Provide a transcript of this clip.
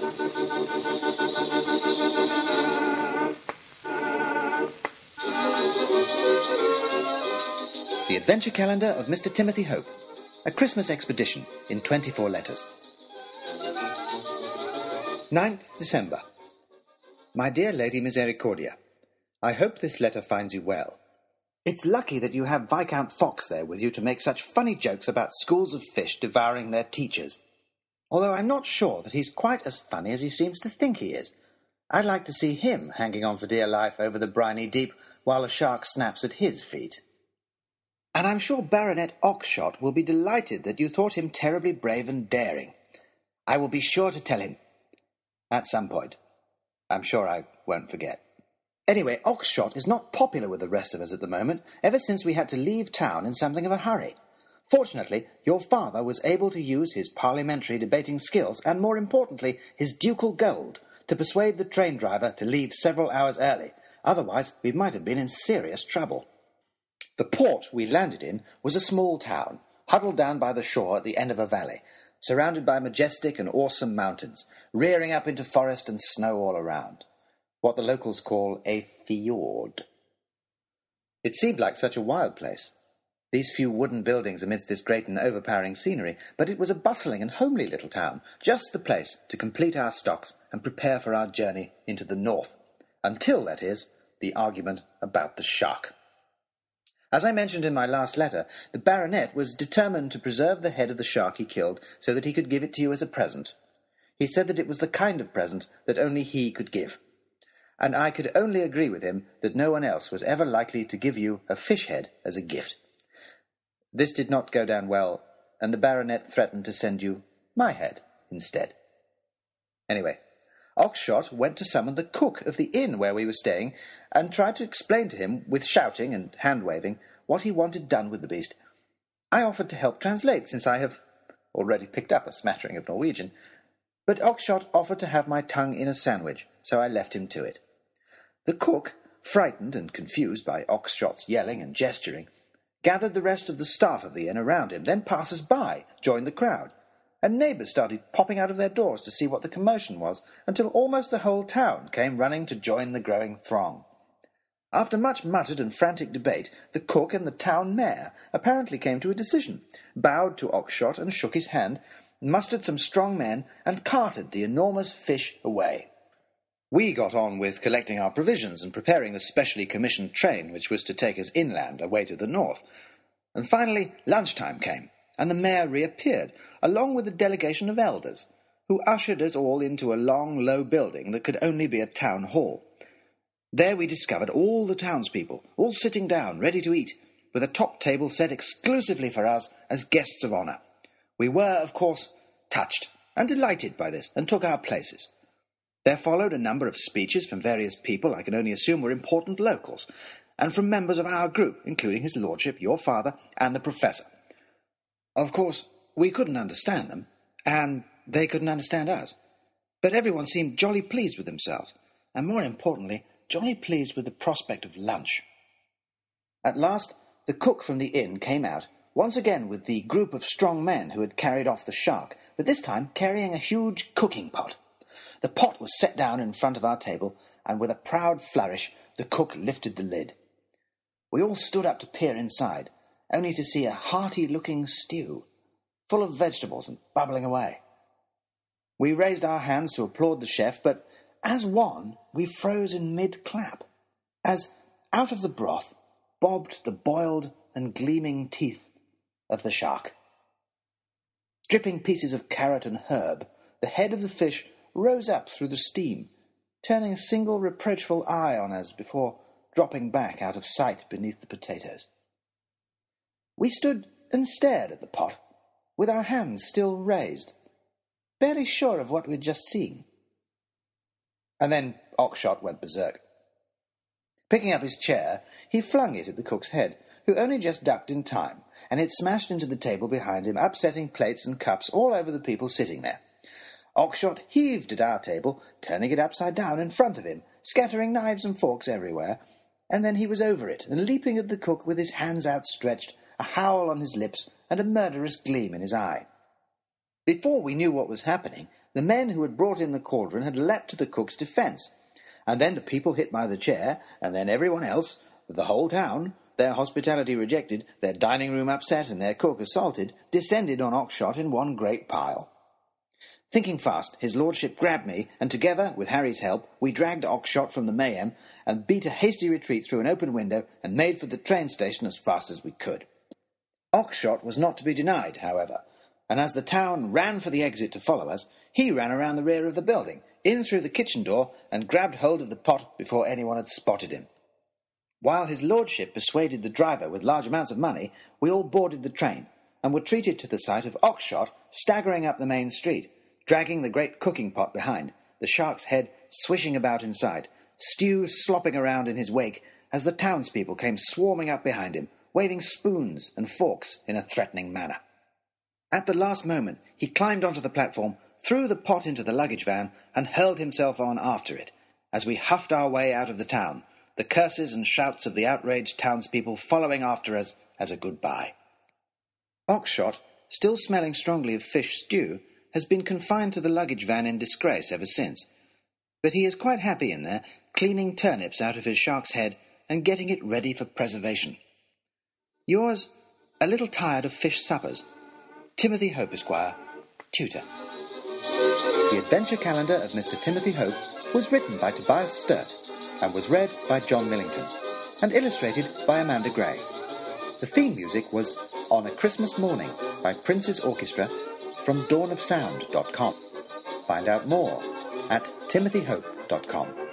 The Adventure Calendar of Mr. Timothy Hope, a Christmas expedition in 24 letters. 9th December. My dear Lady Misericordia, I hope this letter finds you well. It's lucky that you have Viscount Fox there with you to make such funny jokes about schools of fish devouring their teachers. Although I'm not sure that he's quite as funny as he seems to think he is. I'd like to see him hanging on for dear life over the briny deep while a shark snaps at his feet. And I'm sure Baronet Oxshott will be delighted that you thought him terribly brave and daring. I will be sure to tell him. At some point. I'm sure I won't forget. Anyway, Oxshott is not popular with the rest of us at the moment, ever since we had to leave town in something of a hurry. Fortunately, your father was able to use his parliamentary debating skills, and more importantly, his ducal gold, to persuade the train driver to leave several hours early. Otherwise, we might have been in serious trouble. The port we landed in was a small town, huddled down by the shore at the end of a valley, surrounded by majestic and awesome mountains, rearing up into forest and snow all around, what the locals call a fjord. It seemed like such a wild place, these few wooden buildings amidst this great and overpowering scenery, but it was a bustling and homely little town, just the place to complete our stocks and prepare for our journey into the north, until, that is, the argument about the shark. As I mentioned in my last letter, the baronet was determined to preserve the head of the shark he killed so that he could give it to you as a present. He said that it was the kind of present that only he could give, and I could only agree with him that no one else was ever likely to give you a fish head as a gift. This did not go down well, and the baronet threatened to send you my head instead. Anyway, Oxshott went to summon the cook of the inn where we were staying, and tried to explain to him, with shouting and hand-waving, what he wanted done with the beast. I offered to help translate, since I have already picked up a smattering of Norwegian, but Oxshott offered to have my tongue in a sandwich, so I left him to it. The cook, frightened and confused by Oxshott's yelling and gesturing, gathered the rest of the staff of the inn around him, then passers-by joined the crowd, and neighbours started popping out of their doors to see what the commotion was, until almost the whole town came running to join the growing throng. After much muttered and frantic debate, the cook and the town mayor apparently came to a decision, bowed to Oxshott and shook his hand, mustered some strong men, and carted the enormous fish away. We got on with collecting our provisions and preparing the specially commissioned train which was to take us inland away to the north, and finally lunchtime came, and the mayor reappeared, along with a delegation of elders, who ushered us all into a long, low building that could only be a town hall. There we discovered all the townspeople, all sitting down, ready to eat, with a top table set exclusively for us as guests of honour. We were, of course, touched and delighted by this, and took our places. There followed a number of speeches from various people I can only assume were important locals, and from members of our group, including his lordship, your father, and the professor. Of course, we couldn't understand them, and they couldn't understand us. But everyone seemed jolly pleased with themselves, and more importantly, jolly pleased with the prospect of lunch. At last, the cook from the inn came out, once again with the group of strong men who had carried off the shark, but this time carrying a huge cooking pot. The pot was set down in front of our table, and with a proud flourish, the cook lifted the lid. We all stood up to peer inside, only to see a hearty-looking stew, full of vegetables and bubbling away. We raised our hands to applaud the chef, but as one, we froze in mid-clap, as out of the broth bobbed the boiled and gleaming teeth of the shark. Dripping pieces of carrot and herb, the head of the fish rose up through the steam, turning a single reproachful eye on us before dropping back out of sight beneath the potatoes. We stood and stared at the pot, with our hands still raised, barely sure of what we'd just seen. And then Oxshott went berserk. Picking up his chair, he flung it at the cook's head, who only just ducked in time, and it smashed into the table behind him, upsetting plates and cups all over the people sitting there. Oxshott heaved at our table, turning it upside down in front of him, scattering knives and forks everywhere, and then he was over it, and leaping at the cook with his hands outstretched, a howl on his lips, and a murderous gleam in his eye. Before we knew what was happening, the men who had brought in the cauldron had leapt to the cook's defence, and then the people hit by the chair, and then everyone else, the whole town, their hospitality rejected, their dining-room upset, and their cook assaulted, descended on Oxshott in one great pile. Thinking fast, his lordship grabbed me, and together, with Harry's help, we dragged Oxshott from the mayhem, and beat a hasty retreat through an open window, and made for the train station as fast as we could. Oxshott was not to be denied, however, and as the town ran for the exit to follow us, he ran around the rear of the building, in through the kitchen door, and grabbed hold of the pot before anyone had spotted him. While his lordship persuaded the driver with large amounts of money, we all boarded the train, and were treated to the sight of Oxshott staggering up the main street, dragging the great cooking pot behind, the shark's head swishing about inside, stew slopping around in his wake as the townspeople came swarming up behind him, waving spoons and forks in a threatening manner. At the last moment he climbed onto the platform, threw the pot into the luggage van, and hurled himself on after it, as we huffed our way out of the town, the curses and shouts of the outraged townspeople following after us as a goodbye. Oxshott, still smelling strongly of fish stew, has been confined to the luggage van in disgrace ever since, but he is quite happy in there, cleaning turnips out of his shark's head and getting it ready for preservation. Yours, a little tired of fish suppers, Timothy Hope, Esquire, Tutor. The Adventure Calendar of Mr. Timothy Hope was written by Tobias Sturt and was read by John Millington and illustrated by Amanda Gray. The theme music was On a Christmas Morning by Prince's Orchestra from dawnofsound.com. Find out more at timothyhope.com.